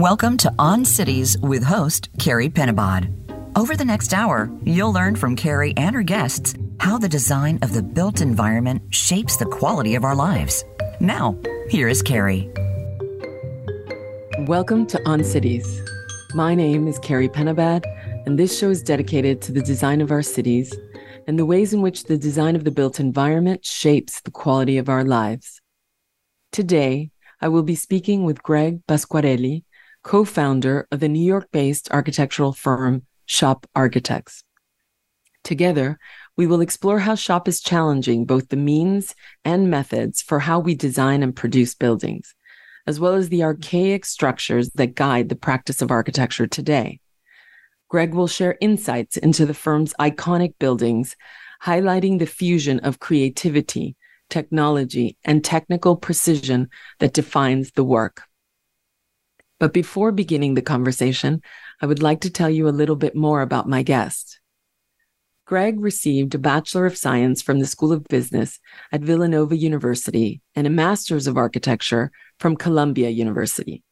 Welcome to On Cities with host Carie Penabad. Over the next hour, you'll learn from Carie and her guests how the design of the built environment shapes the quality of our lives. Now, here is Carie. Welcome to On Cities. My name is Carie Penabad, and this show is dedicated to the design of our cities and the ways in which the design of the built environment shapes the quality of our lives. Today, I will be speaking with Greg Pasquarelli, co-founder of the New York-based architectural firm SHoP Architects. Together, we will explore how SHoP is challenging both the means and methods for how we design and produce buildings, as well as the archaic structures that guide the practice of architecture today. Greg will share insights into the firm's iconic buildings, highlighting the fusion of creativity, technology, and technical precision that defines the work. But before beginning the conversation, I would like to tell you a little bit more about my guest. Greg received a Bachelor of Science from the School of Business at Villanova University and a Master's of Architecture from Columbia University.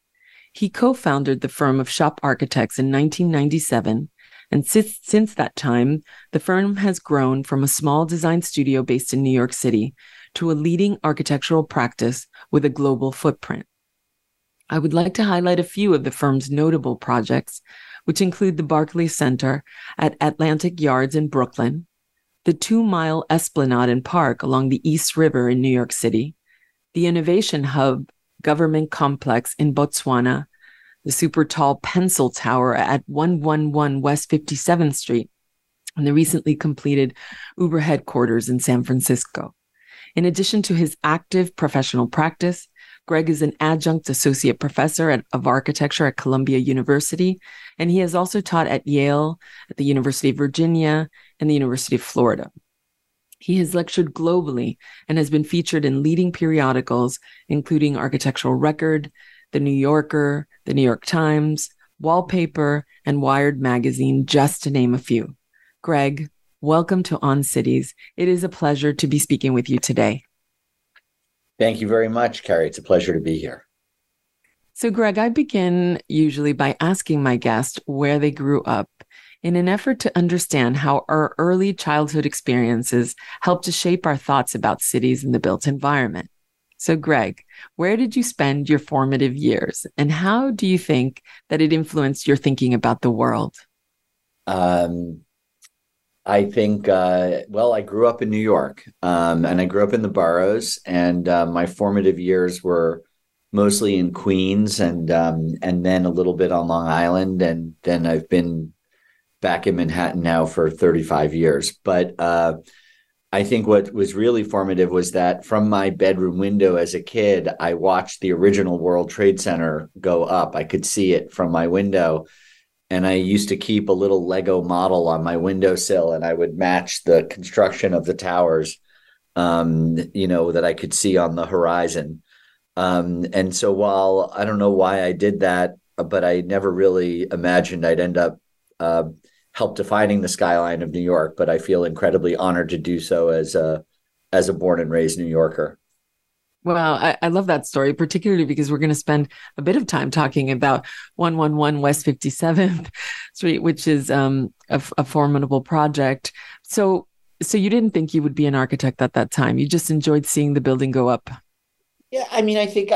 He co-founded the firm of SHoP Architects in 1997, and since that time, the firm has grown from a small design studio based in New York City to a leading architectural practice with a global footprint. I would like to highlight a few of the firm's notable projects, which include the Barclays Center at Atlantic Yards in Brooklyn, the 2-mile Esplanade and Park along the East River in New York City, the Innovation Hub Government Complex in Botswana, the super tall Pencil Tower at 111 West 57th Street, and the recently completed Uber headquarters in San Francisco. In addition to his active professional practice, Greg is an adjunct associate professor of architecture at Columbia University, and he has also taught at Yale, at the University of Virginia, and the University of Florida. He has lectured globally and has been featured in leading periodicals, including Architectural Record, The New Yorker, The New York Times, Wallpaper, and Wired Magazine, just to name a few. Greg, welcome to On Cities. It is a pleasure to be speaking with you today. Thank you very much, Carie. It's a pleasure to be here. So, Greg, I begin usually by asking my guest where they grew up in an effort to understand how our early childhood experiences help to shape our thoughts about cities and the built environment. So, Greg, where did you spend your formative years, and how do you think that it influenced your thinking about the world? I grew up in New York, and I grew up in the boroughs, and my formative years were mostly in Queens and then a little bit on Long Island. And then I've been back in Manhattan now for 35 years. But I think what was really formative was that from my bedroom window as a kid, I watched the original World Trade Center go up. I could see it from my window. And I used to keep a little Lego model on my windowsill, and I would match the construction of the towers, that I could see on the horizon. And so while I don't know why I did that, but I never really imagined I'd end up help defining the skyline of New York, but I feel incredibly honored to do so as a born and raised New Yorker. Well, I love that story, particularly because we're going to spend a bit of time talking about 111 West 57th Street, which is a formidable project. So you didn't think you would be an architect at that time. You just enjoyed seeing the building go up. Yeah, I mean, I think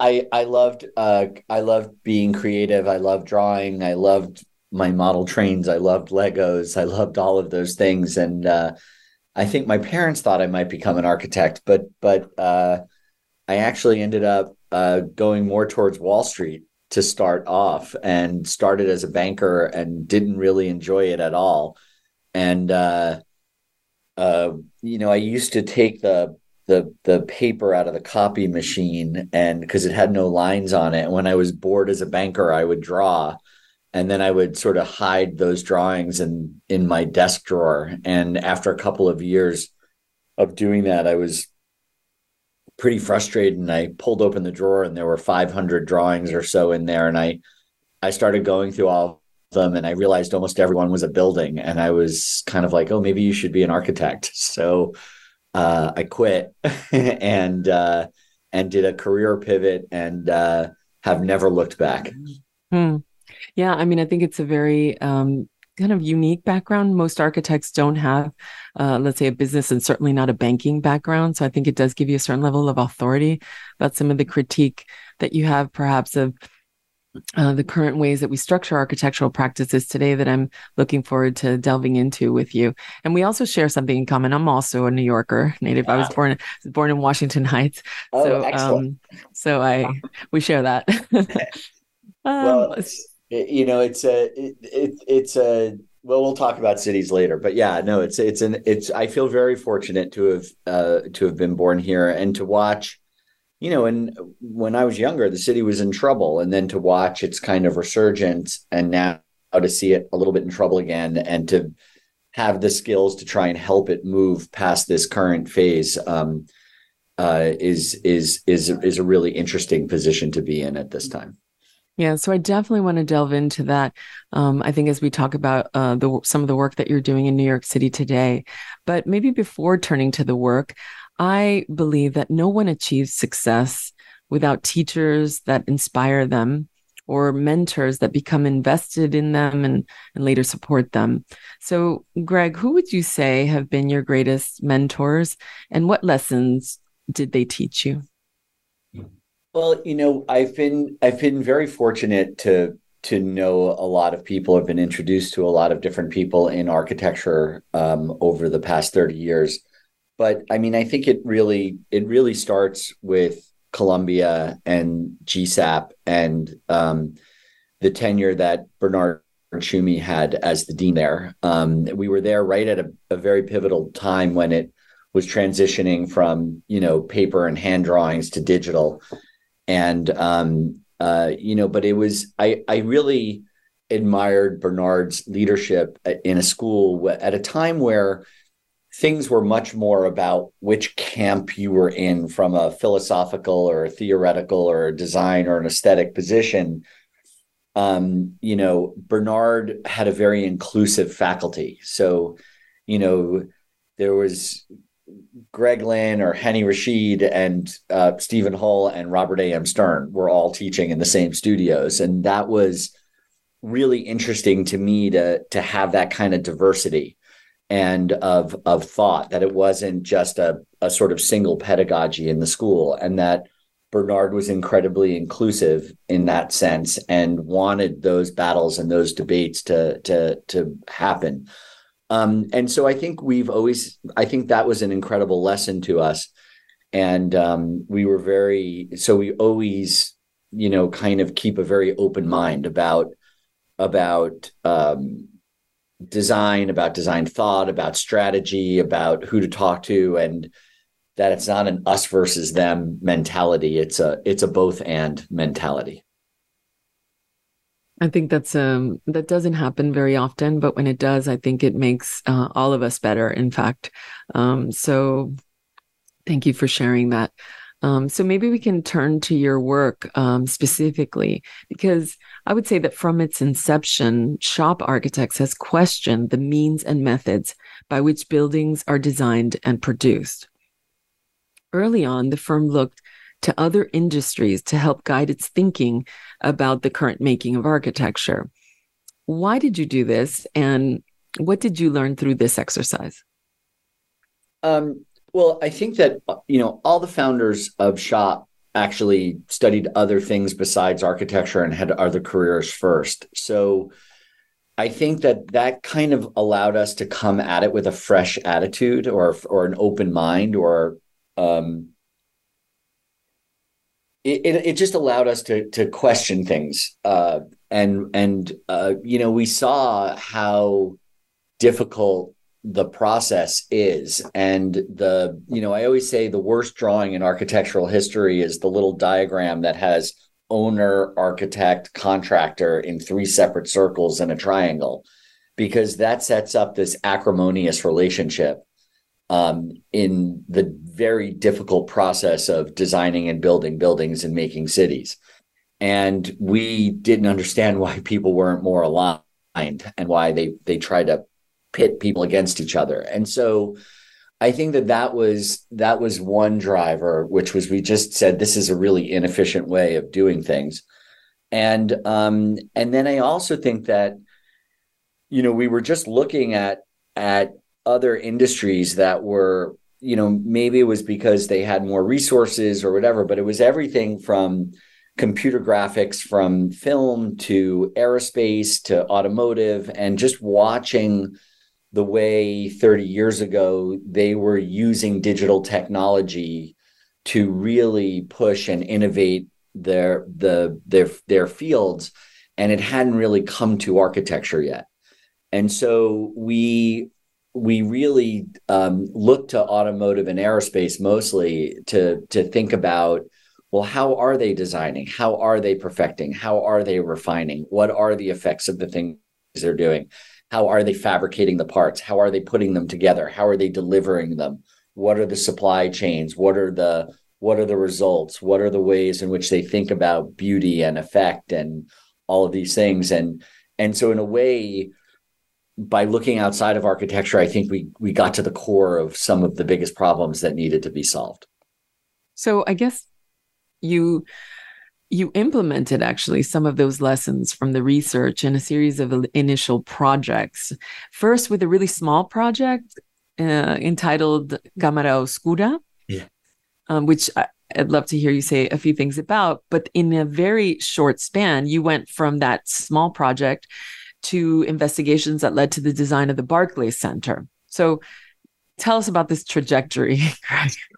I loved being creative. I loved drawing. I loved my model trains. I loved Legos. I loved all of those things, and I think my parents thought I might become an architect, but I actually ended up going more towards Wall Street to start off, and started as a banker and didn't really enjoy it at all. And, I used to take the paper out of the copy machine, and 'cause it had no lines on it. And when I was bored as a banker, I would draw, and then I would sort of hide those drawings in my desk drawer. And after a couple of years of doing that, I was pretty frustrated, and I pulled open the drawer and there were 500 drawings or so in there, and I started going through all of them, and I realized almost everyone was a building, and I was kind of like, oh, maybe you should be an architect. So I quit and did a career pivot and have never looked back. Hmm. Yeah, I mean, I think it's a very kind of unique background. Most architects don't have, let's say, a business and certainly not a banking background. So I think it does give you a certain level of authority about some of the critique that you have perhaps of the current ways that we structure architectural practices today that I'm looking forward to delving into with you. And we also share something in common. I'm also a New Yorker native. Yeah. I was born in Washington Heights. Oh, so, excellent. So we share that. Well, well, we'll talk about cities later, but yeah, no, I feel very fortunate to have been born here and to watch. You know, and when I was younger, the city was in trouble, and then to watch its kind of resurgence, and now to see it a little bit in trouble again, and to have the skills to try and help it move past this current phase is a really interesting position to be in at this time. Yeah, so I definitely want to delve into that. I think as we talk about some of the work that you're doing in New York City today, but maybe before turning to the work. I believe that no one achieves success without teachers that inspire them or mentors that become invested in them and later support them. So, Greg, who would you say have been your greatest mentors and what lessons did they teach you? Well, you know, I've been very fortunate to know a lot of people. I've been introduced to a lot of different people in architecture over the past 30 years. But I mean, I think it really starts with Columbia and GSAP and the tenure that Bernard Tschumi had as the dean there. We were there right at a very pivotal time when it was transitioning from, you know, paper and hand drawings to digital. And, you know, but it was, I really admired Bernard's leadership in a school at a time where things were much more about which camp you were in from a philosophical or a theoretical or a design or an aesthetic position. You know, Bernard had a very inclusive faculty. So, you know, there was Greg Lynn or Henny Rashid and Stephen Hull and Robert A.M. Stern were all teaching in the same studios. And that was really interesting to me to have that kind of diversity and of thought, that it wasn't just a sort of single pedagogy in the school, and that Bernard was incredibly inclusive in that sense and wanted those battles and those debates to happen. And so I think that was an incredible lesson to us. And we always, you know, kind of keep a very open mind about design, about design thought, about strategy, about who to talk to, and that it's not an us versus them mentality. It's a both and mentality. I think that's that doesn't happen very often, but when it does, I think it makes all of us better, in fact. So thank you for sharing that. So maybe we can turn to your work specifically, because I would say that from its inception, SHoP Architects has questioned the means and methods by which buildings are designed and produced. Early on, the firm looked to other industries to help guide its thinking about the current making of architecture. Why did you do this, and what did you learn through this exercise? Well, I think that, you know, all the founders of SHoP actually studied other things besides architecture and had other careers first. So I think that kind of allowed us to come at it with a fresh attitude or an open mind, or it just allowed us to question things. And you know, we saw how difficult the process is. And you know, I always say the worst drawing in architectural history is the little diagram that has owner, architect, contractor in three separate circles and a triangle, because that sets up this acrimonious relationship in the very difficult process of designing and building buildings and making cities. And we didn't understand why people weren't more aligned and why they tried to pit people against each other. And so I think that was one driver, which was, we just said, this is a really inefficient way of doing things. And then I also think that, you know, we were just looking at other industries that were, you know, maybe it was because they had more resources or whatever, but it was everything from computer graphics, from film to aerospace to automotive, and just watching the way 30 years ago they were using digital technology to really push and innovate their fields, and it hadn't really come to architecture yet. And so we really looked to automotive and aerospace mostly to think about, well, how are they designing? How are they perfecting? How are they refining? What are the effects of the things they're doing? How are they fabricating the parts? How are they putting them together? How are they delivering them? What are the supply chains? What are the results? What are the ways in which they think about beauty and effect and all of these things? And so in a way, by looking outside of architecture, I think we got to the core of some of the biggest problems that needed to be solved. So I guess you implemented actually some of those lessons from the research in a series of initial projects. First with a really small project entitled Cámara Oscura, yeah. Which I'd love to hear you say a few things about. But in a very short span, you went from that small project to investigations that led to the design of the Barclays Center. So tell us about this trajectory.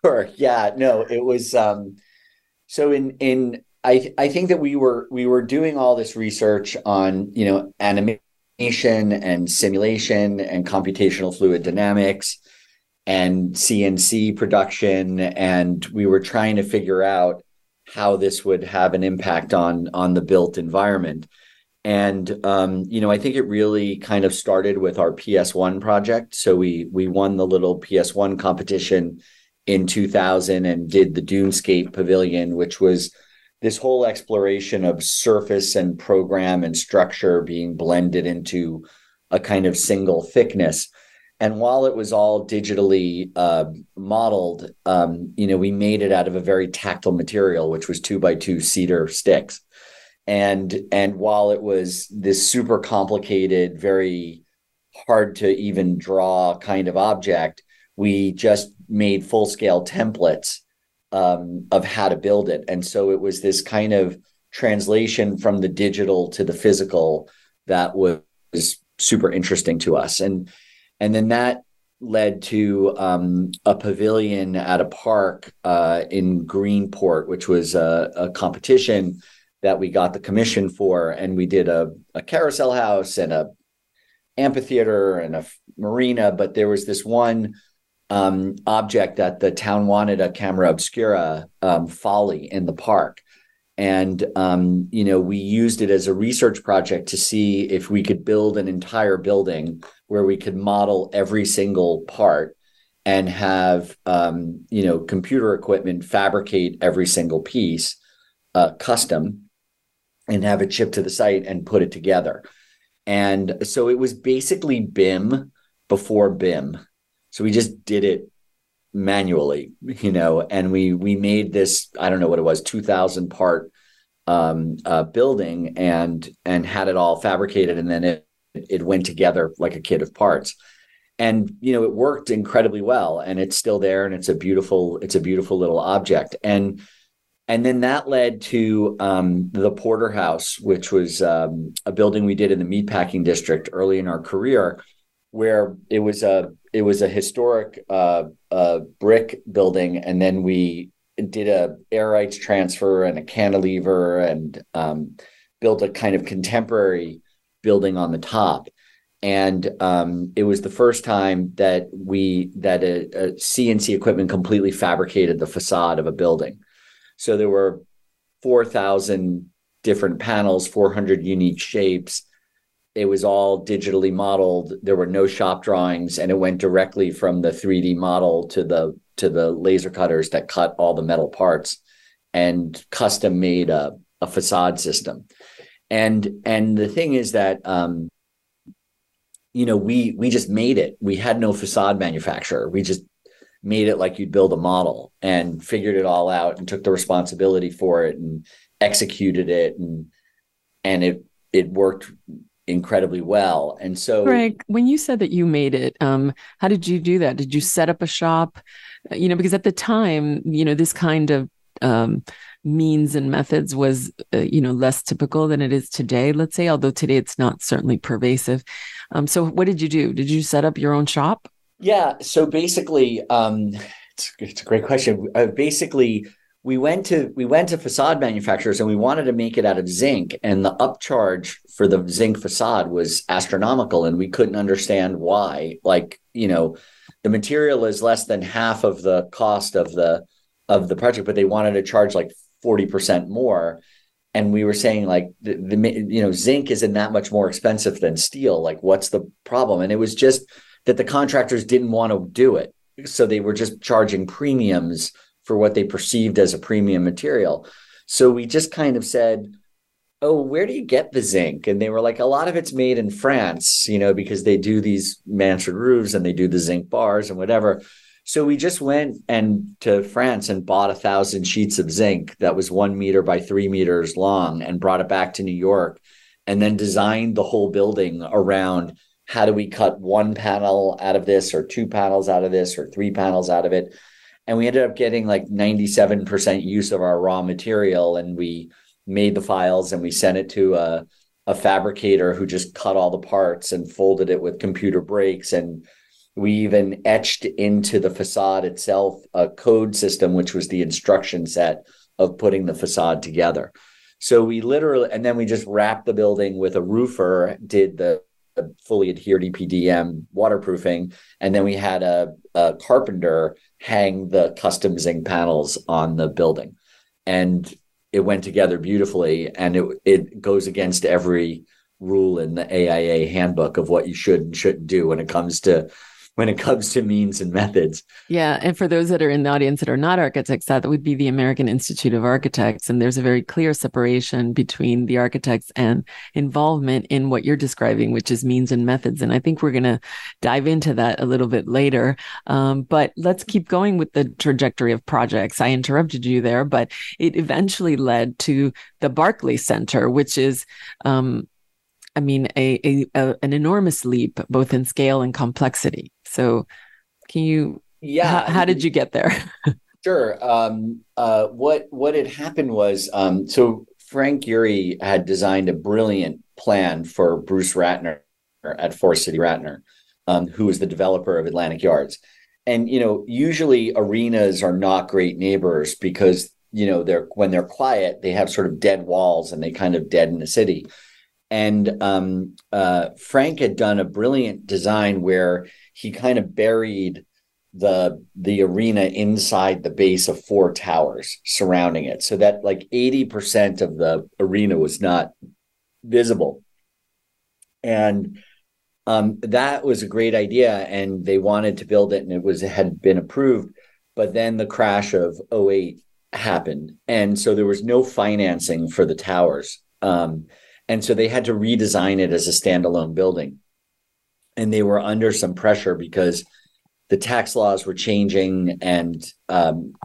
Sure. Yeah, no, it was, so in I think that we were doing all this research on, you know, animation and simulation and computational fluid dynamics and CNC production. And we were trying to figure out how this would have an impact on the built environment. And, you know, I think it really kind of started with our PS1 project. So we won the little PS1 competition in 2000 and did the Dunescape Pavilion, which was this whole exploration of surface and program and structure being blended into a kind of single thickness. And while it was all digitally modeled, you know, we made it out of a very tactile material, which was 2x2 cedar sticks. And while it was this super complicated, very hard to even draw kind of object, we just made full scale templates of how to build it. And so it was this kind of translation from the digital to the physical that was super interesting to us. And then that led to a pavilion at a park in Greenport, which was a competition that we got the commission for, and we did a carousel house and a amphitheater and a marina, but there was this one object that the town wanted, a camera obscura folly in the park. And, you know, we used it as a research project to see if we could build an entire building where we could model every single part and have, you know, computer equipment fabricate every single piece custom, and have it shipped to the site and put it together. And so it was basically BIM before BIM. So we just did it manually, you know, and we made this, I don't know what it was, 2,000 part building and had it all fabricated. And then it went together like a kit of parts. And, you know, it worked incredibly well, and it's still there, and it's a beautiful little object. And then that led to the Porterhouse, which was a building we did in the meatpacking district early in our career, where it was a historic brick building, and then we did a air rights transfer and a cantilever and built a kind of contemporary building on the top. And it was the first time that a CNC equipment completely fabricated the facade of a building. So there were 4,000 different panels, 400 unique shapes. It was all digitally modeled. There were no shop drawings, and it went directly from the 3D model to the laser cutters that cut all the metal parts and custom made a facade system. And the thing is that you know, we just made it. We had no facade manufacturer. We just made it like you'd build a model, and figured it all out, and took the responsibility for it, and executed it, and and it worked incredibly well. And so, Greg, when you said that you made it, how did you do that? Did you set up a shop? You know, because at the time, you know, this kind of means and methods was, you know, less typical than it is today, let's say, although today it's not certainly pervasive. So what did you do? Did you set up your own shop? Yeah. So basically, it's a great question. Basically, we went to facade manufacturers and we wanted to make it out of zinc, and the upcharge for the zinc facade was astronomical, and we couldn't understand why. Like, you know, the material is less than half of the cost of the project, but they wanted to charge like 40% more. And we were saying, like, zinc isn't that much more expensive than steel. Like, what's the problem? And it was just that the contractors didn't want to do it. So they were just charging premiums for what they perceived as a premium material. So we just kind of said, oh, where do you get the zinc? And they were like, a lot of it's made in France, you know, because they do these mansard roofs and they do the zinc bars and whatever. So we just went to France and bought 1,000 sheets of zinc that was 1 meter by 3 meters long and brought it back to New York, and then designed the whole building around, how do we cut one panel out of this, or two panels out of this, or three panels out of it? And we ended up getting like 97% use of our raw material, and we made the files and we sent it to a fabricator who just cut all the parts and folded it with computer breaks. And we even etched into the facade itself a code system, which was the instruction set of putting the facade together. So we literally, and then we just wrapped the building with a roofer, did the fully adhered EPDM waterproofing, and then we had a carpenter hang the custom zinc panels on the building, and it went together beautifully. And it goes against every rule in the AIA handbook of what you should and shouldn't do when it comes to means and methods. Yeah. And for those that are in the audience that are not architects, that would be the American Institute of Architects. And there's a very clear separation between the architects and involvement in what you're describing, which is means and methods. And I think we're going to dive into that a little bit later. But let's keep going with the trajectory of projects. I interrupted you there, but it eventually led to the Barclays Center, which is, an enormous leap, both in scale and complexity. So can you, how did you get there? Sure. What had happened was, so Frank Gehry had designed a brilliant plan for Bruce Ratner at Forest City Ratner, who was the developer of Atlantic Yards. And, you know, usually arenas are not great neighbors because, you know, when they're quiet, they have sort of dead walls and they kind of deaden the city. And Frank had done a brilliant design where he kind of buried the arena inside the base of four towers surrounding it, so that like 80% of the arena was not visible. And that was a great idea, and they wanted to build it, and it had been approved. But then the crash of 2008 happened, and so there was no financing for the towers. And so they had to redesign it as a standalone building. And they were under some pressure because the tax laws were changing, and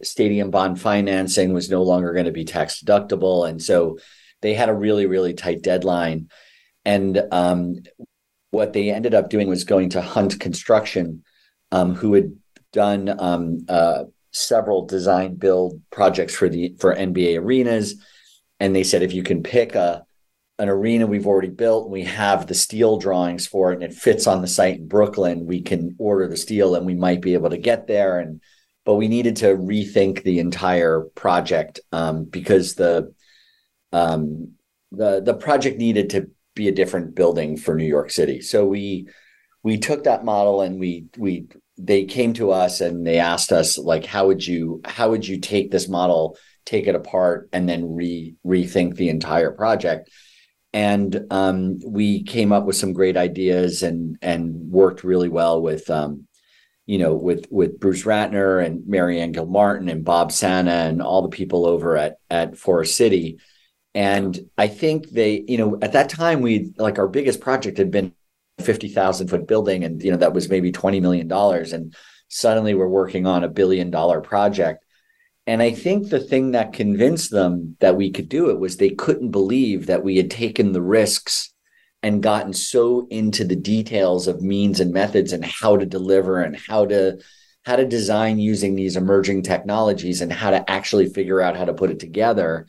stadium bond financing was no longer going to be tax deductible. And so they had a really, really tight deadline. And what they ended up doing was going to Hunt Construction, who had done several design build projects for NBA arenas. And they said, if you can pick an arena we've already built, and we have the steel drawings for it, and it fits on the site in Brooklyn, we can order the steel and we might be able to get there. But we needed to rethink the entire project because the project needed to be a different building for New York City. So we took that model, and they came to us and they asked us, like, how would you take this model, take it apart, and then rethink the entire project? And we came up with some great ideas and worked really well with Bruce Ratner and Mary Ann Gilmartin and Bob Sana and all the people over at Forest City. And I think they, you know, at that time our biggest project had been a 50,000 foot building, and, you know, that was maybe $20 million. And suddenly we're working on a $1 billion project. And I think the thing that convinced them that we could do it was they couldn't believe that we had taken the risks and gotten so into the details of means and methods and how to deliver and how to design using these emerging technologies and how to actually figure out how to put it together,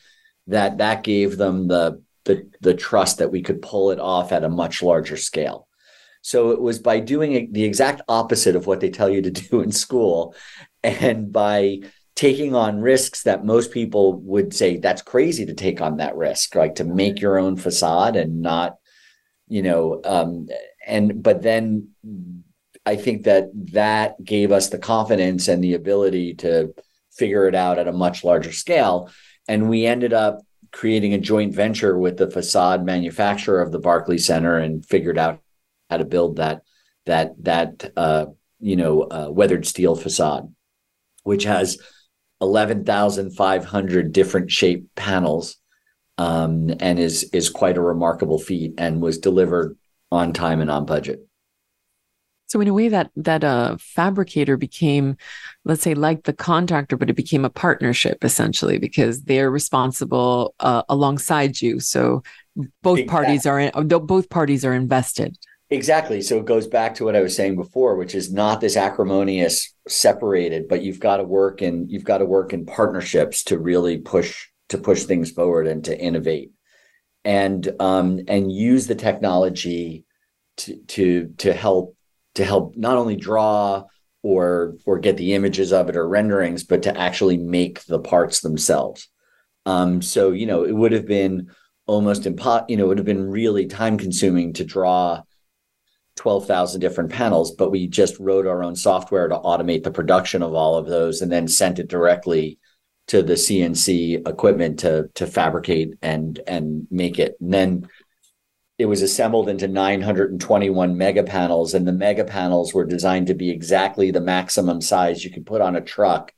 that gave them the trust that we could pull it off at a much larger scale. So it was by doing the exact opposite of what they tell you to do in school, and by taking on risks that most people would say that's crazy to take on that risk, like to make your own facade and not, but then I think that gave us the confidence and the ability to figure it out at a much larger scale. And we ended up creating a joint venture with the facade manufacturer of the Barclays Center and figured out how to build that weathered steel facade, which has 11,500 different shaped panels, and is quite a remarkable feat, and was delivered on time and on budget. So in a way, that fabricator became, let's say, like the contractor, but it became a partnership essentially, because they're responsible alongside you. So both Exactly. both parties are invested. Exactly. So it goes back to what I was saying before, which is not this acrimonious separated, but you've got to work in partnerships to really push things forward and to innovate, and use the technology to help not only draw or get the images of it or renderings, but to actually make the parts themselves. So it would have been almost impossible. It would have been really time consuming to draw 12,000 different panels, but we just wrote our own software to automate the production of all of those, and then sent it directly to the CNC equipment to fabricate and make it. And then it was assembled into 921 mega panels, and the mega panels were designed to be exactly the maximum size you could put on a truck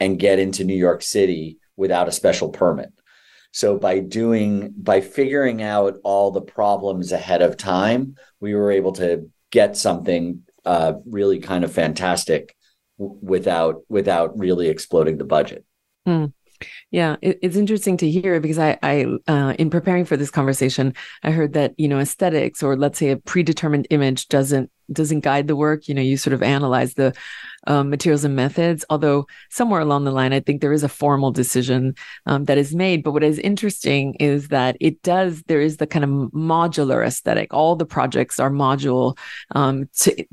and get into New York City without a special permit. So by figuring out all the problems ahead of time, we were able to get something really kind of fantastic without really exploding the budget. Hmm. Yeah, it's interesting to hear, because I in preparing for this conversation, I heard that, aesthetics, or let's say a predetermined image, doesn't guide the work. You sort of analyze the materials and methods, although somewhere along the line, I think there is a formal decision that is made. But what is interesting is that there is the kind of modular aesthetic. All the projects are module to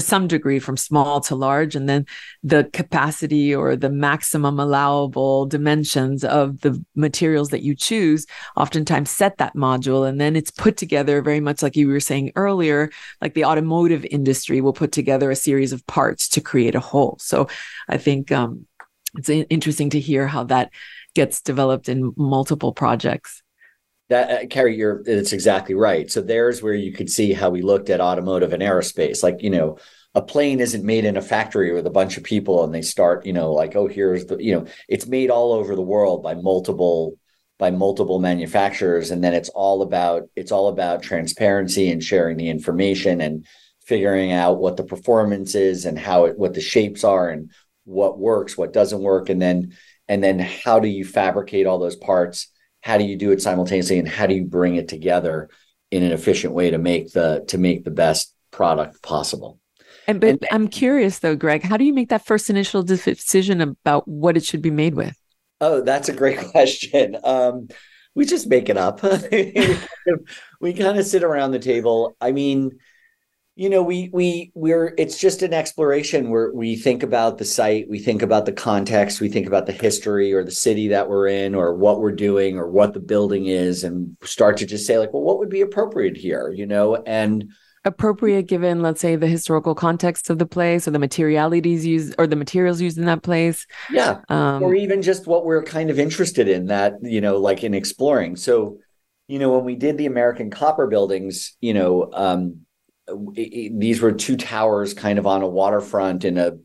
some degree, from small to large. And then the capacity or the maximum allowable dimensions of the materials that you choose oftentimes set that module. And then it's put together very much like you were saying earlier, like the automotive industry will put together a series of parts to create a whole. So I think it's interesting to hear how that gets developed in multiple projects. Carie, it's exactly right. So there's where you could see how we looked at automotive and aerospace. Like, a plane isn't made in a factory with a bunch of people and they start, it's made all over the world by multiple manufacturers. And then it's all about transparency and sharing the information and figuring out what the performance is and what the shapes are and what works, what doesn't work. And then how do you fabricate all those parts? How do you do it simultaneously? And how do you bring it together in an efficient way to make the best product possible? But I'm curious though, Greg, how do you make that first initial decision about what it should be made with? Oh, that's a great question. We just make it up. We kind of sit around the table. I mean, it's just an exploration where we think about the site, we think about the context, we think about the history or the city that we're in or what we're doing or what the building is, and start to just say like, well, what would be appropriate here, and appropriate given, let's say, the historical context of the place or the materialities used or the materials used in that place. Yeah. Or even just what we're kind of interested in that, like in exploring. So, when we did the American Copper buildings, these were two towers kind of on a waterfront in a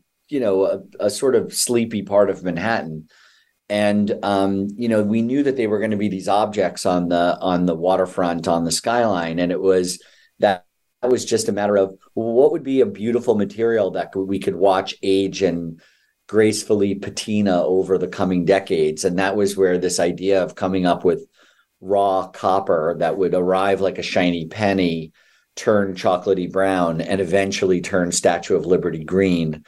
sort of sleepy part of Manhattan. And, we knew that they were going to be these objects on the waterfront, on the skyline. And it was that was just a matter of what would be a beautiful material that we could watch age and gracefully patina over the coming decades. And that was where this idea of coming up with raw copper that would arrive like a shiny penny, turn chocolatey brown, and eventually turn Statue of Liberty green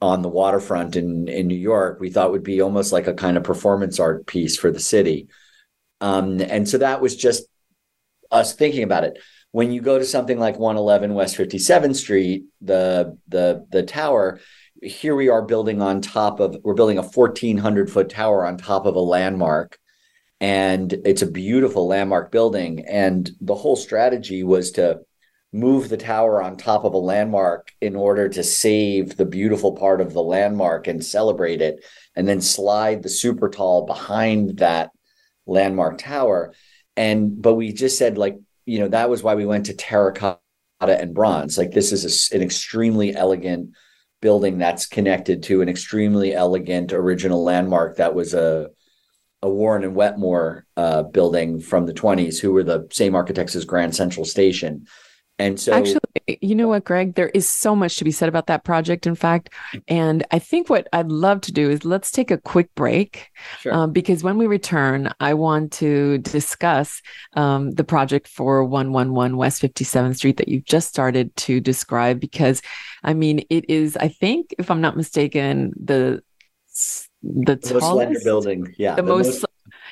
on the waterfront in New York, we thought would be almost like a kind of performance art piece for the city. And so that was just us thinking about it. When you go to something like 111 West 57th Street, the tower, here we are building on top of, we're building a 1,400 foot tower on top of a landmark. And it's a beautiful landmark building. And the whole strategy was to move the tower on top of a landmark in order to save the beautiful part of the landmark and celebrate it, and then slide the super tall behind that landmark tower. And, but we just said, like, you know, that was why we went to terracotta and bronze. Like, this is an extremely elegant building that's connected to an extremely elegant original landmark that was a Warren and Wetmore building from the 20s, who were the same architects as Grand Central Station. And so, actually, you know what, Greg, there is so much to be said about that project, in fact. And I think what I'd love to do is let's take a quick break, sure, because when we return, I want to discuss the project for 111 West 57th Street that you've just started to describe, because, I mean, it is, I think, if I'm not mistaken, the tallest, most slender building. Yeah. The most,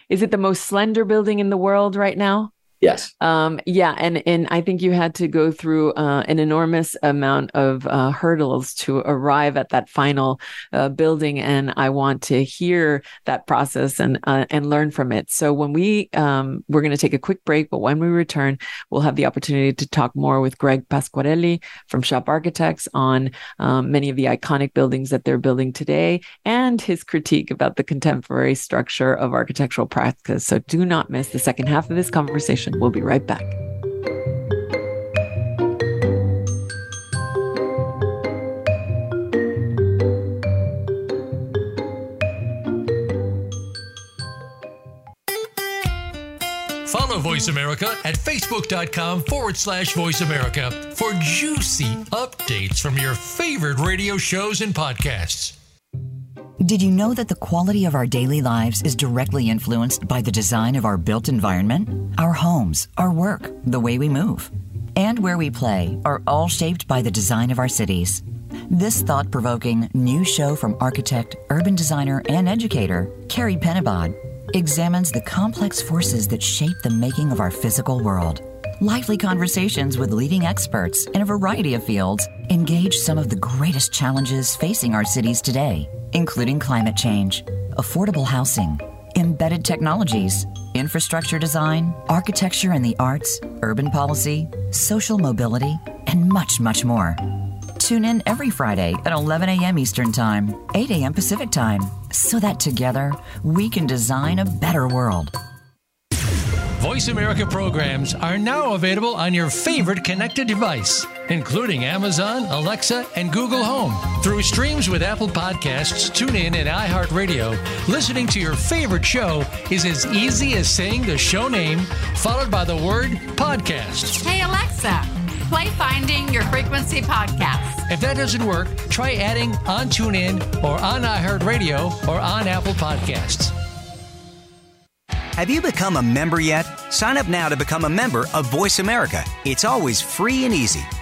is it the most slender building in the world right now? Yes. Yeah. And I think you had to go through an enormous amount of hurdles to arrive at that final building. And I want to hear that process and learn from it. So when we're going to take a quick break, but when we return, we'll have the opportunity to talk more with Greg Pasquarelli from SHoP Architects on many of the iconic buildings that they're building today and his critique about the contemporary structure of architectural practice. So do not miss the second half of this conversation. We'll be right back. Follow Voice America at Facebook.com/Voice America for juicy updates from your favorite radio shows and podcasts. Did you know that the quality of our daily lives is directly influenced by the design of our built environment? Our homes, our work, the way we move, and where we play are all shaped by the design of our cities. This thought-provoking new show from architect, urban designer, and educator, Carie Penabad, examines the complex forces that shape the making of our physical world. Lively conversations with leading experts in a variety of fields engage some of the greatest challenges facing our cities today, including climate change, affordable housing, embedded technologies, infrastructure design, architecture and the arts, urban policy, social mobility, and much, much more. Tune in every Friday at 11 a.m. Eastern Time, 8 a.m. Pacific Time, so that together we can design a better world. Voice America programs are now available on your favorite connected device, including Amazon, Alexa, and Google Home. Through streams with Apple Podcasts, TuneIn, and iHeartRadio, listening to your favorite show is as easy as saying the show name followed by the word podcast. Hey, Alexa, play Finding Your Frequency podcast. If that doesn't work, try adding on TuneIn or on iHeartRadio or on Apple Podcasts. Have you become a member yet? Sign up now to become a member of Voice America. It's always free and easy.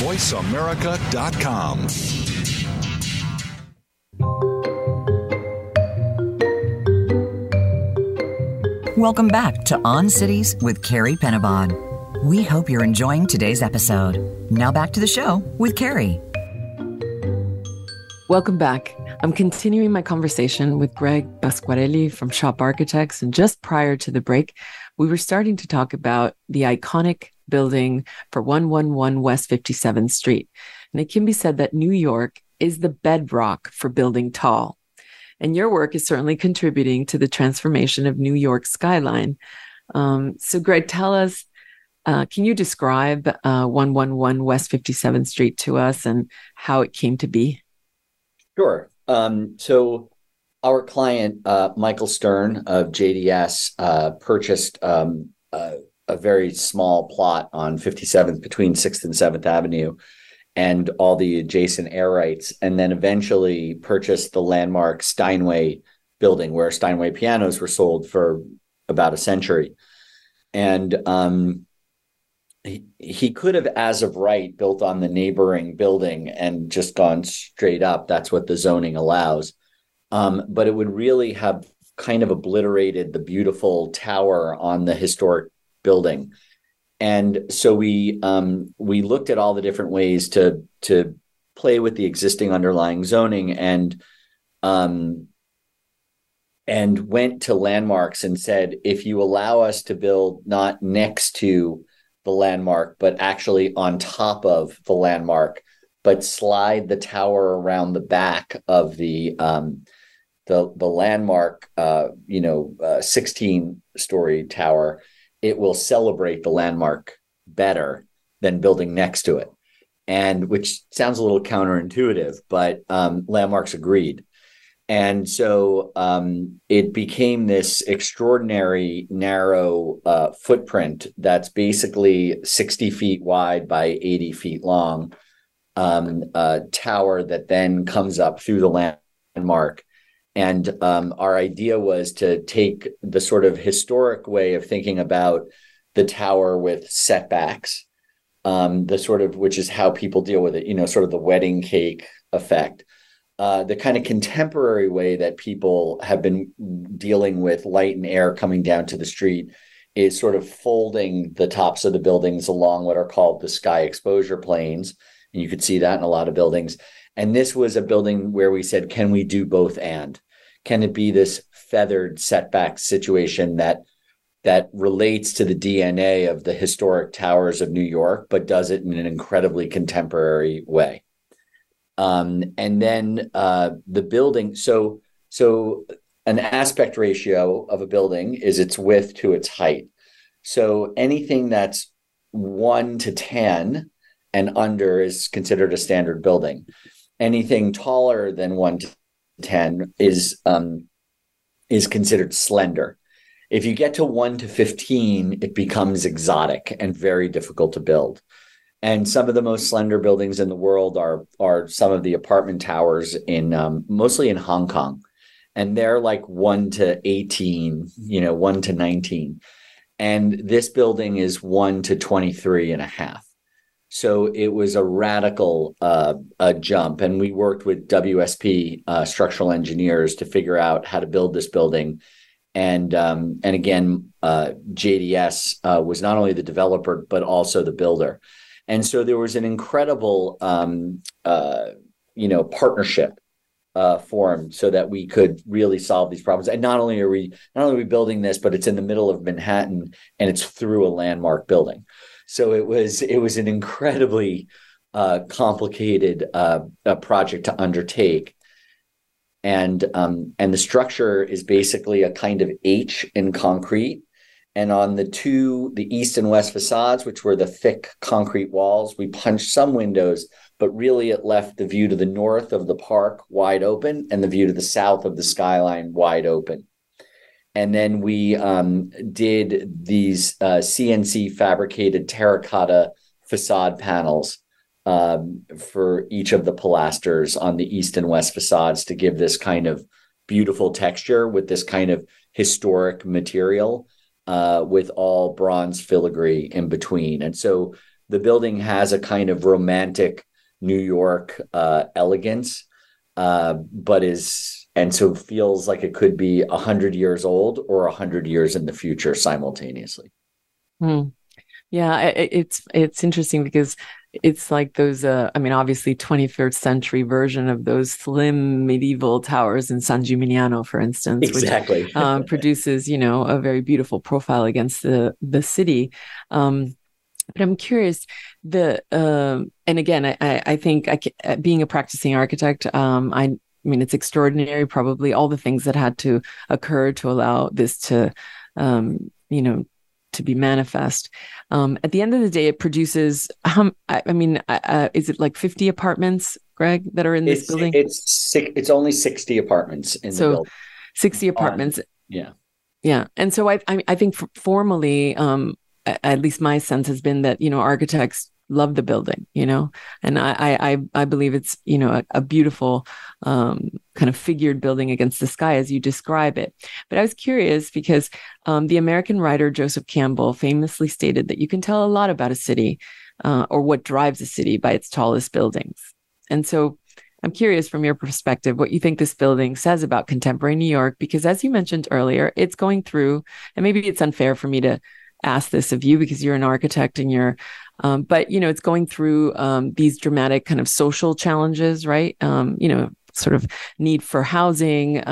VoiceAmerica.com. Welcome back to On Cities with Carie Penabad. We hope you're enjoying today's episode. Now back to the show with Carie. Welcome back. I'm continuing my conversation with Greg Pasquarelli from SHoP Architects. And just prior to the break, we were starting to talk about the iconic building for 111 West 57th Street. And it can be said that New York is the bedrock for building tall. And your work is certainly contributing to the transformation of New York's skyline. So Greg, tell us, can you describe 111 West 57th Street to us and how it came to be? Sure. So our client, Michael Stern of JDS, purchased a very small plot on 57th between 6th and 7th Avenue and all the adjacent air rights, and then eventually purchased the landmark Steinway building where Steinway pianos were sold for about a century. And he could have, as of right, built on the neighboring building and just gone straight up. That's what the zoning allows. But it would really have kind of obliterated the beautiful tower on the historic building. And so we looked at all the different ways to play with the existing underlying zoning, and went to landmarks and said, if you allow us to build not next to the landmark, but actually on top of the landmark, but slide the tower around the back of the landmark, 16-story tower, it will celebrate the landmark better than building next to it. And which sounds a little counterintuitive, but landmarks agreed. And so it became this extraordinary narrow footprint that's basically 60 feet wide by 80 feet long, tower that then comes up through the landmark. And our idea was to take the sort of historic way of thinking about the tower with setbacks, which is how people deal with it, sort of the wedding cake effect. The kind of contemporary way that people have been dealing with light and air coming down to the street is sort of folding the tops of the buildings along what are called the sky exposure planes. And you could see that in a lot of buildings. And this was a building where we said, can we do both? And can it be this feathered setback situation that relates to the DNA of the historic towers of New York, but does it in an incredibly contemporary way? And then the building, so an aspect ratio of a building is its width to its height. So anything that's 1 to 10 and under is considered a standard building. Anything taller than 1 to 10 is considered slender. If you get to 1 to 15, it becomes exotic and very difficult to build. And some of the most slender buildings in the world are some of the apartment towers in mostly in Hong Kong. And they're like 1 to 18, 1 to 19. And this building is 1 to 23 and a half. So it was a radical a jump. And we worked with WSP structural engineers to figure out how to build this building. And again, JDS was not only the developer, but also the builder. And so there was an incredible, partnership formed so that we could really solve these problems. And not only are we building this, but it's in the middle of Manhattan and it's through a landmark building. So it was an incredibly complicated project to undertake. And the structure is basically a kind of H in concrete. And on the east and west facades, which were the thick concrete walls, we punched some windows, but really it left the view to the north of the park wide open and the view to the south of the skyline wide open. And then we did these CNC fabricated terracotta facade panels for each of the pilasters on the east and west facades to give this kind of beautiful texture with this kind of historic material, with all bronze filigree in between. And so the building has a kind of romantic New York elegance, so feels like it could be 100 years old or 100 years in the future simultaneously. Mm. Yeah, it's interesting because it's like those, obviously 21st century version of those slim medieval towers in San Gimignano, for instance, exactly. Which produces, a very beautiful profile against the city. But I'm curious, and again, I think being a practicing architect, I mean, it's extraordinary, probably all the things that had to occur to allow this to, to be manifest. At the end of the day, it produces, is it like 50 apartments, Greg, that are in this building? It's only 60 apartments in the building. 60 apartments. Yeah. Yeah. And so I think formally, at least my sense has been that, architects love the building, and I believe it's, a beautiful kind of figured building against the sky as you describe it. But I was curious because the American writer Joseph Campbell famously stated that you can tell a lot about a city or what drives a city by its tallest buildings. And so I'm curious from your perspective, what you think this building says about contemporary New York, because as you mentioned earlier, it's going through, and maybe it's unfair for me to ask this of you because you're an architect and you're, but it's going through these dramatic kind of social challenges, right? Sort of need for housing.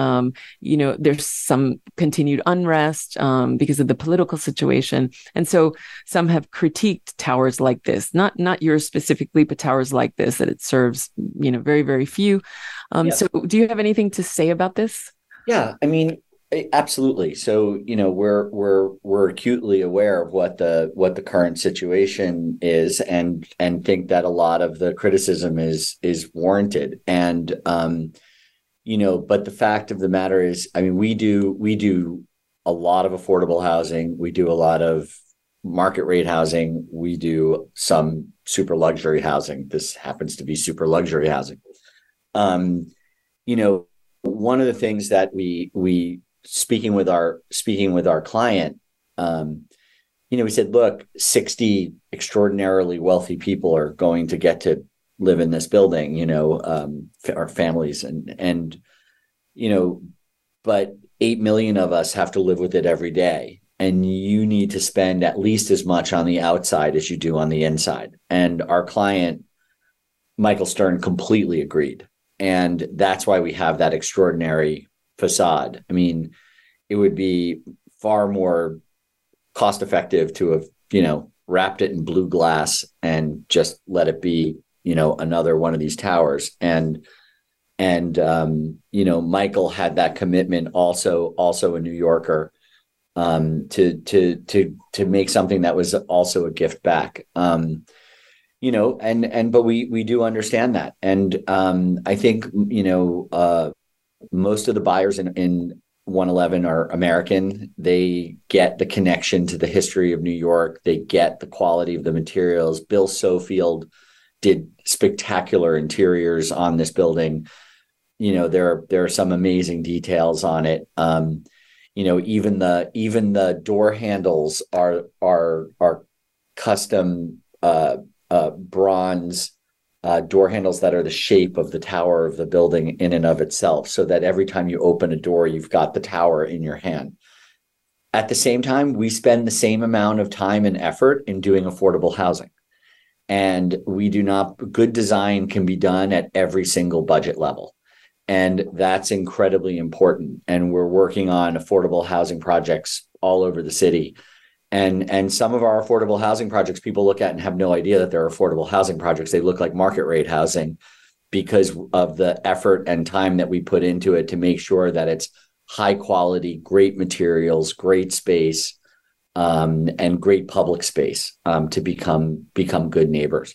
There's some continued unrest because of the political situation. And so some have critiqued towers like this, not yours specifically, but towers like this, that it serves, very, very few. Yes. So do you have anything to say about this? Yeah, I mean, absolutely. So, we're acutely aware of what the current situation is and think that a lot of the criticism is warranted. And, but the fact of the matter is, I mean, we do a lot of affordable housing. We do a lot of market rate housing. We do some super luxury housing. This happens to be super luxury housing. One of the things that we speaking with our client, we said, look, 60 extraordinarily wealthy people are going to get to live in this building, our families and but 8 million of us have to live with it every day. And you need to spend at least as much on the outside as you do on the inside. And our client, Michael Stern, completely agreed. And that's why we have that extraordinary facade. I mean, it would be far more cost effective to have, wrapped it in blue glass and just let it be, another one of these towers. And Michael had that commitment, also a New Yorker, to make something that was also a gift back. But we do understand that. And I think, most of the buyers in 111 are American. They get the connection to the history of New York. They get the quality of the materials. Bill Sofield did spectacular interiors on this building. There are some amazing details on it. Even the door handles are custom bronze door handles that are the shape of the tower of the building in and of itself, so that every time you open a door, you've got the tower in your hand. At the same time, we spend the same amount of time and effort in doing affordable housing. And good design can be done at every single budget level. And that's incredibly important. And we're working on affordable housing projects all over the city. And some of our affordable housing projects people look at and have no idea that they're affordable housing projects. They look like market rate housing because of the effort and time that we put into it to make sure that it's high quality, great materials, great space, and great public space to become good neighbors.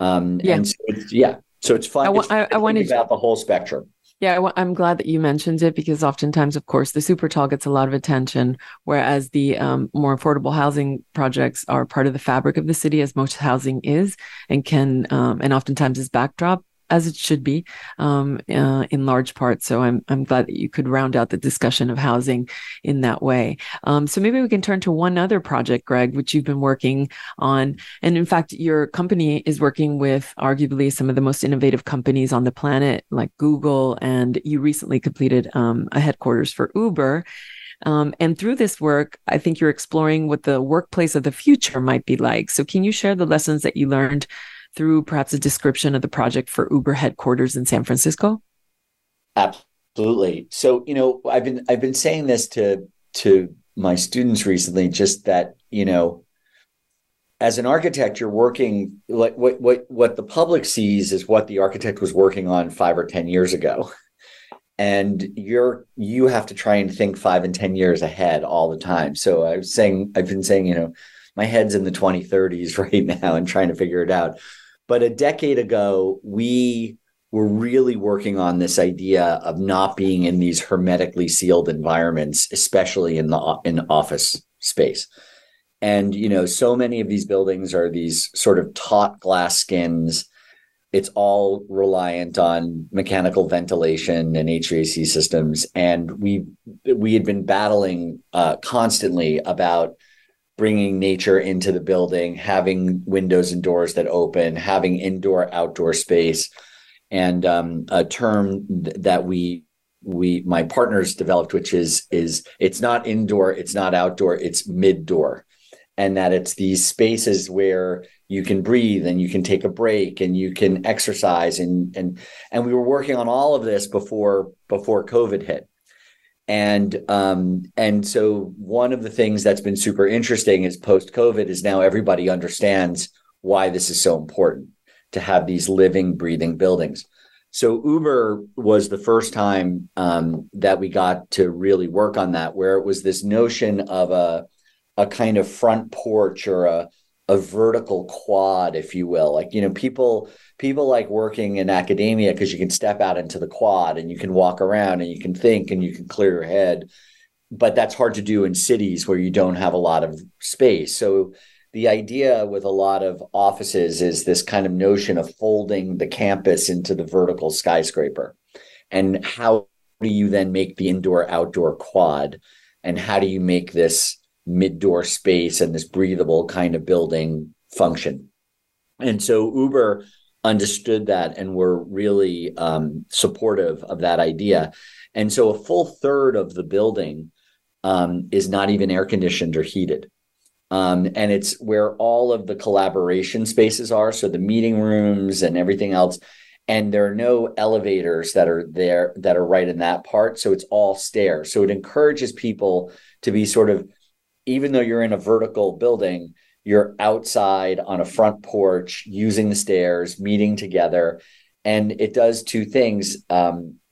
And so it's fun. I want to think about the whole spectrum. Yeah, I'm glad that you mentioned it because oftentimes, of course, the super tall gets a lot of attention, whereas the more affordable housing projects are part of the fabric of the city, as most housing is, and can and oftentimes is backdrop, as it should be, in large part. So I'm glad that you could round out the discussion of housing in that way. So maybe we can turn to one other project, Greg, which you've been working on. And in fact, your company is working with arguably some of the most innovative companies on the planet, like Google, and you recently completed a headquarters for Uber. And through this work, I think you're exploring what the workplace of the future might be like. So can you share the lessons that you learned through perhaps a description of the project for Uber headquarters in San Francisco? Absolutely. So, I've been saying this to my students recently, just that, as an architect, you're working like what the public sees is what the architect was working on 5 or 10 years ago. And you have to try and think 5 and 10 years ahead all the time. So I've been saying, you know, my head's in the 2030s right now and trying to figure it out. But a decade ago, we were really working on this idea of not being in these hermetically sealed environments, especially in office space. And, you know, so many of these buildings are these sort of taut glass skins. It's all reliant on mechanical ventilation and HVAC systems. And we had been battling constantly about bringing nature into the building, having windows and doors that open, having indoor-outdoor space. And a term that my partners developed, which is it's not indoor, it's not outdoor, it's mid-door. And that it's these spaces where you can breathe and you can take a break and you can exercise. And we were working on all of this before COVID hit. And so one of the things that's been super interesting is post-COVID is now everybody understands why this is so important to have these living, breathing buildings. So Uber was the first time that we got to really work on that, where it was this notion of a kind of front porch or a vertical quad, if you will. Like, you know, people like working in academia because you can step out into the quad and you can walk around and you can think and you can clear your head. But that's hard to do in cities where you don't have a lot of space. So the idea with a lot of offices is this kind of notion of folding the campus into the vertical skyscraper. And how do you then make the indoor-outdoor quad? And how do you make this mid-door space and this breathable kind of building function? And so Uber understood that and were really supportive of that idea. And so a full third of the building is not even air-conditioned or heated. And it's where all of the collaboration spaces are. So the meeting rooms and everything else. And there are no elevators that are there that are right in that part. So it's all stairs. So it encourages people to be sort of, even though you're in a vertical building, you're outside on a front porch, using the stairs, meeting together. And it does two things.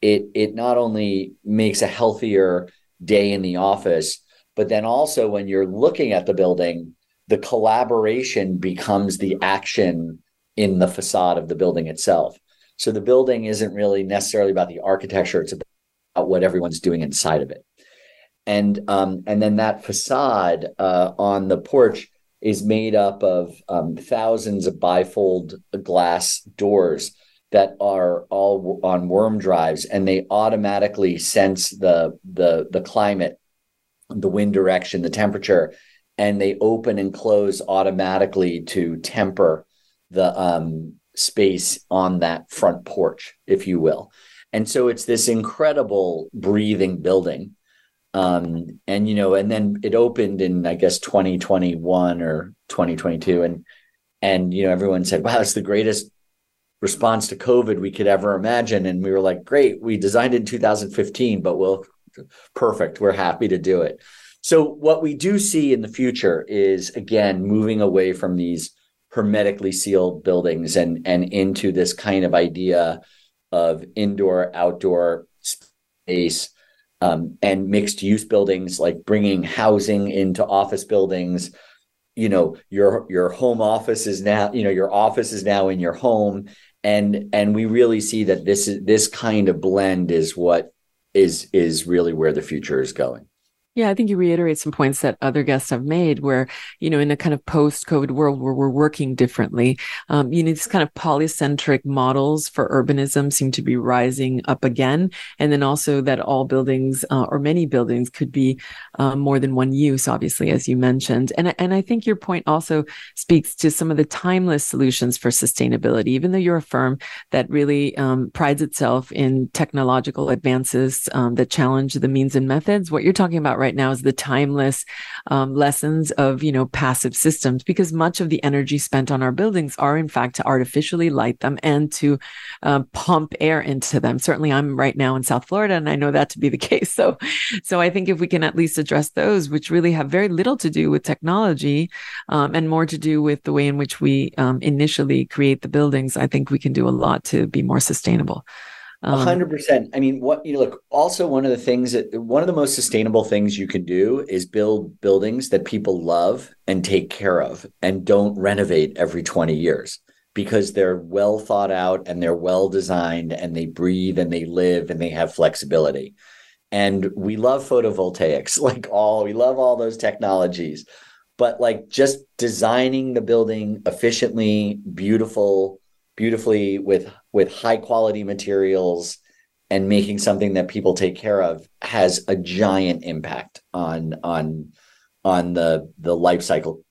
It not only makes a healthier day in the office, but then also when you're looking at the building, the collaboration becomes the action in the facade of the building itself. So the building isn't really necessarily about the architecture. It's about what everyone's doing inside of it. And then that facade on the porch is made up of thousands of bifold glass doors that are all on worm drives, and they automatically sense the climate, the wind direction, the temperature, and they open and close automatically to temper the space on that front porch, if you will. And so it's this incredible breathing building. And, you know, and then it opened in, I guess, 2021 or 2022. And, you know, everyone said, wow, it's the greatest response to COVID we could ever imagine. And we were like, great, we designed it in 2015, but we'll perfect. We're happy to do it. So what we do see in the future is, again, moving away from these hermetically sealed buildings and into this kind of idea of indoor, outdoor space and mixed use buildings, like bringing housing into office buildings. You know, your home office is now, you know, your office is now in your home. And we really see that this kind of blend is what is really where the future is going. Yeah, I think you reiterate some points that other guests have made where, you know, in a kind of post-COVID world where we're working differently, you know, these kind of polycentric models for urbanism seem to be rising up again. And then also that all buildings or many buildings could be more than one use, obviously, as you mentioned. And I think your point also speaks to some of the timeless solutions for sustainability, even though you're a firm that really prides itself in technological advances that challenge the means and methods. What you're talking about right now is the timeless lessons of, you know, passive systems, because much of the energy spent on our buildings are, in fact, to artificially light them and to pump air into them. Certainly, I'm right now in South Florida, and I know that to be the case. So I think if we can at least address those, which really have very little to do with technology and more to do with the way in which we initially create the buildings, I think we can do a lot to be more sustainable. 100%. I mean, what you look, also one of the most sustainable things you can do is build buildings that people love and take care of and don't renovate every 20 years, because they're well thought out and they're well designed and they breathe and they live and they have flexibility. And we love photovoltaics, we love all those technologies, but just designing the building efficiently, beautifully with high quality materials and making something that people take care of has a giant impact on the life cycle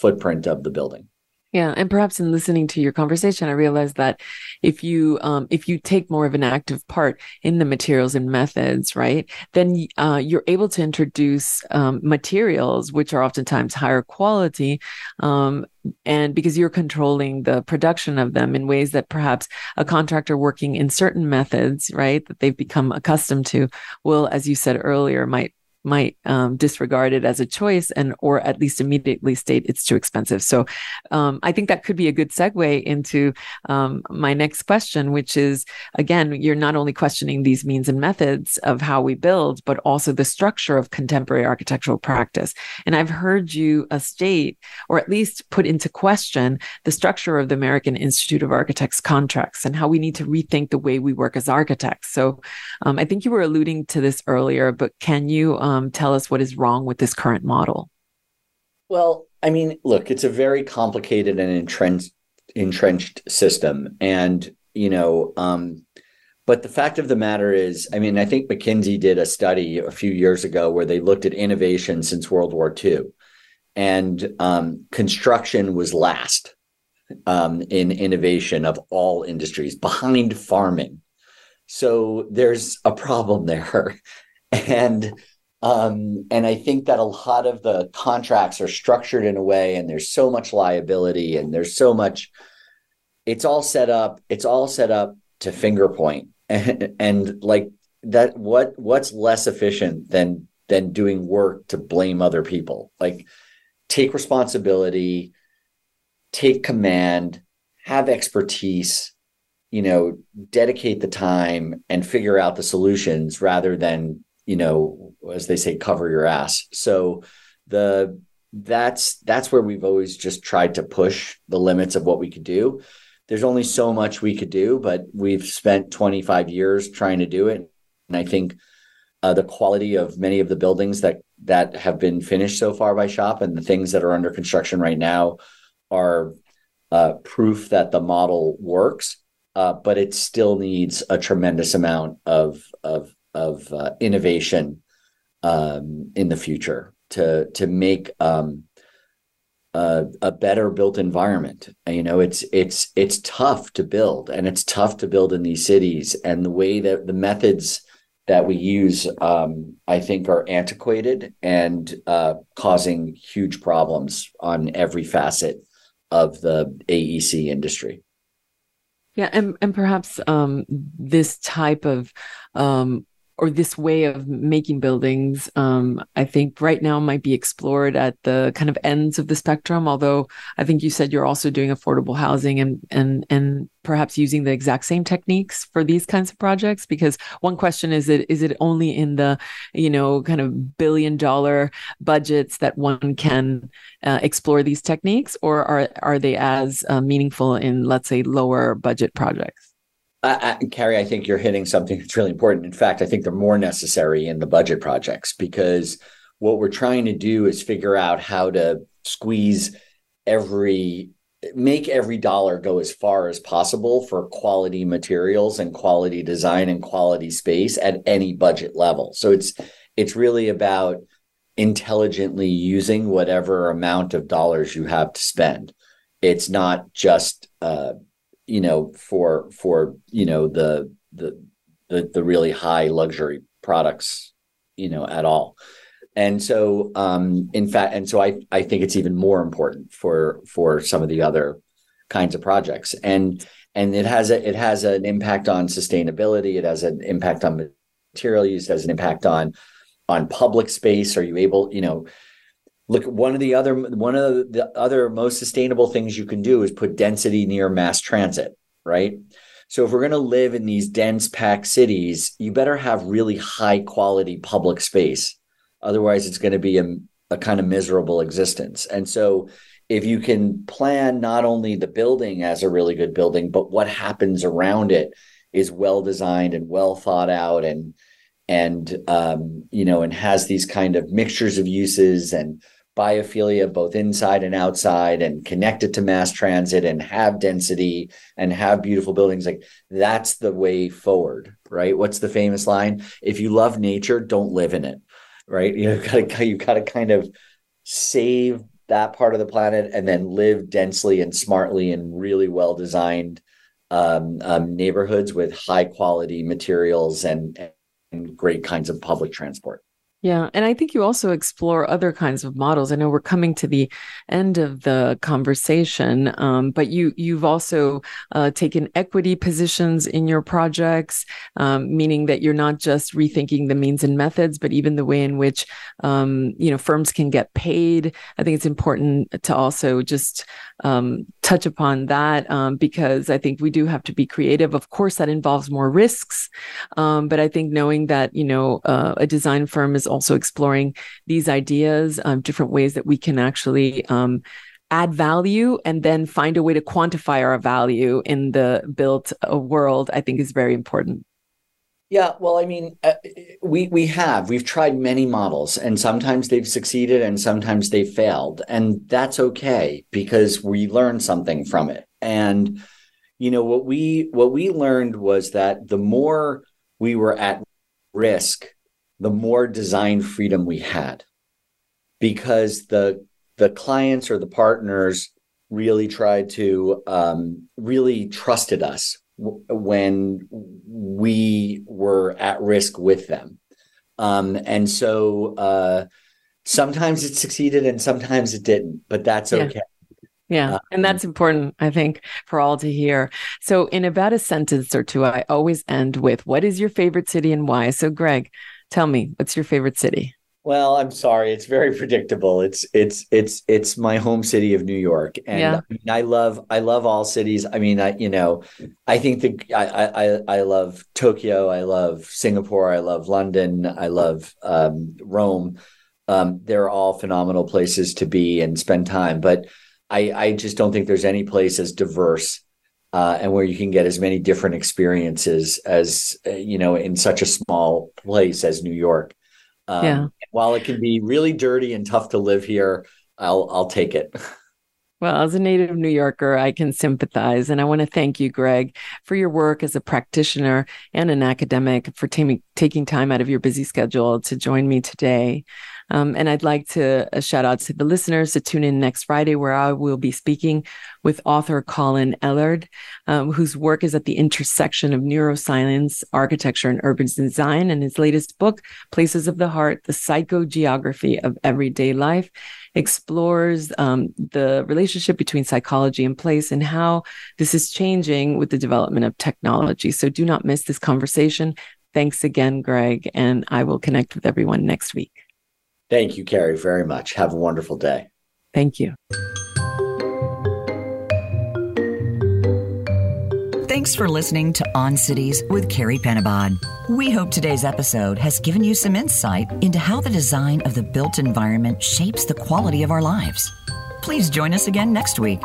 footprint of the building. Yeah. And perhaps in listening to your conversation, I realized that if you take more of an active part in the materials and methods, right, then you're able to introduce materials, which are oftentimes higher quality, and because you're controlling the production of them in ways that perhaps a contractor working in certain methods, right, that they've become accustomed to will, as you said earlier, might disregard it as a choice or at least immediately state it's too expensive. So I think that could be a good segue into my next question, which is, again, you're not only questioning these means and methods of how we build, but also the structure of contemporary architectural practice. And I've heard you state, or at least put into question, the structure of the American Institute of Architects contracts and how we need to rethink the way we work as architects. So I think you were alluding to this earlier, but can you tell us what is wrong with this current model? Well, I mean, look, it's a very complicated and entrenched system. And, but the fact of the matter is, I mean, I think McKinsey did a study a few years ago where they looked at innovation since World War II, and construction was last in innovation of all industries, behind farming. So there's a problem there. And I think that a lot of the contracts are structured in a way, and there's so much liability, and there's so much, it's all set up to finger point. And like that, what's less efficient than doing work to blame other people? Like, take responsibility, take command, have expertise, dedicate the time and figure out the solutions rather than, as they say, cover your ass. So that's where we've always just tried to push the limits of what we could do. There's only so much we could do, but we've spent 25 years trying to do it. And I think the quality of many of the buildings that have been finished so far by SHoP and the things that are under construction right now are proof that the model works, but it still needs a tremendous amount of innovation in the future to make a better built environment. It's tough to build, and it's tough to build in these cities. And the way that the methods that we use, I think, are antiquated and causing huge problems on every facet of the AEC industry. Yeah, and perhaps this type of or this way of making buildings, I think right now might be explored at the kind of ends of the spectrum, although I think you said you're also doing affordable housing and perhaps using the exact same techniques for these kinds of projects, because one question is it only in the, kind of billion-dollar budgets that one can explore these techniques, or are they as meaningful in, let's say, lower budget projects? Carie, I think you're hitting something that's really important. In fact, I think they're more necessary in the budget projects, because what we're trying to do is figure out how to squeeze make every dollar go as far as possible for quality materials and quality design and quality space at any budget level. So it's really about intelligently using whatever amount of dollars you have to spend. It's not just for the really high luxury products at all. And so, in fact, and so I think it's even more important for some of the other kinds of projects. And it has an impact on sustainability. It has an impact on material use. It has an impact on public space. Are you able, look, one of the other most sustainable things you can do is put density near mass transit, right? So if we're going to live in these dense packed cities, you better have really high quality public space. Otherwise, it's going to be a kind of miserable existence. And so if you can plan not only the building as a really good building, but what happens around it is well designed and well thought out and has these kind of mixtures of uses and biophilia both inside and outside and connected to mass transit and have density and have beautiful buildings, like that's the way forward, right? What's the famous line? If you love nature, don't live in it, right? You've got to kind of save that part of the planet and then live densely and smartly in really well-designed neighborhoods with high-quality materials and great kinds of public transport. Yeah. And I think you also explore other kinds of models. I know we're coming to the end of the conversation, but you've also taken equity positions in your projects, meaning that you're not just rethinking the means and methods, but even the way in which, firms can get paid. I think it's important to also just touch upon that because I think we do have to be creative. Of course, that involves more risks. But I think knowing that, a design firm is also exploring these ideas, different ways that we can actually add value and then find a way to quantify our value in the built world, I think is very important. Yeah, well, I mean, we've tried many models and sometimes they've succeeded and sometimes they failed. And that's okay because we learned something from it. And, what we learned was that the more we were at risk, the more design freedom we had, because the clients or the partners really tried to really trusted us when we were at risk with them. And so sometimes it succeeded and sometimes it didn't, but that's okay. Yeah. And that's important, I think, for all to hear. So in about a sentence or two, I always end with, what is your favorite city and why? So Greg, tell me, what's your favorite city? Well, I'm sorry, it's very predictable. It's my home city of New York, and yeah. I mean, I love all cities. I mean, I love Tokyo, I love Singapore, I love London, I love Rome. They're all phenomenal places to be and spend time, but I just don't think there's any place as diverse and where you can get as many different experiences as in such a small place as New York. While it can be really dirty and tough to live here, I'll take it. Well, as a native New Yorker, I can sympathize. And I want to thank you, Greg, for your work as a practitioner and an academic, for taking time out of your busy schedule to join me today. And I'd like to shout out to the listeners to tune in next Friday, where I will be speaking with author Colin Ellard, whose work is at the intersection of neuroscience, architecture, and urban design. And his latest book, Places of the Heart, The Psychogeography of Everyday Life, explores the relationship between psychology and place and how this is changing with the development of technology. So do not miss this conversation. Thanks again, Greg, and I will connect with everyone next week. Thank you, Carie, very much. Have a wonderful day. Thank you. Thanks for listening to On Cities with Carie Penabad. We hope today's episode has given you some insight into how the design of the built environment shapes the quality of our lives. Please join us again next week.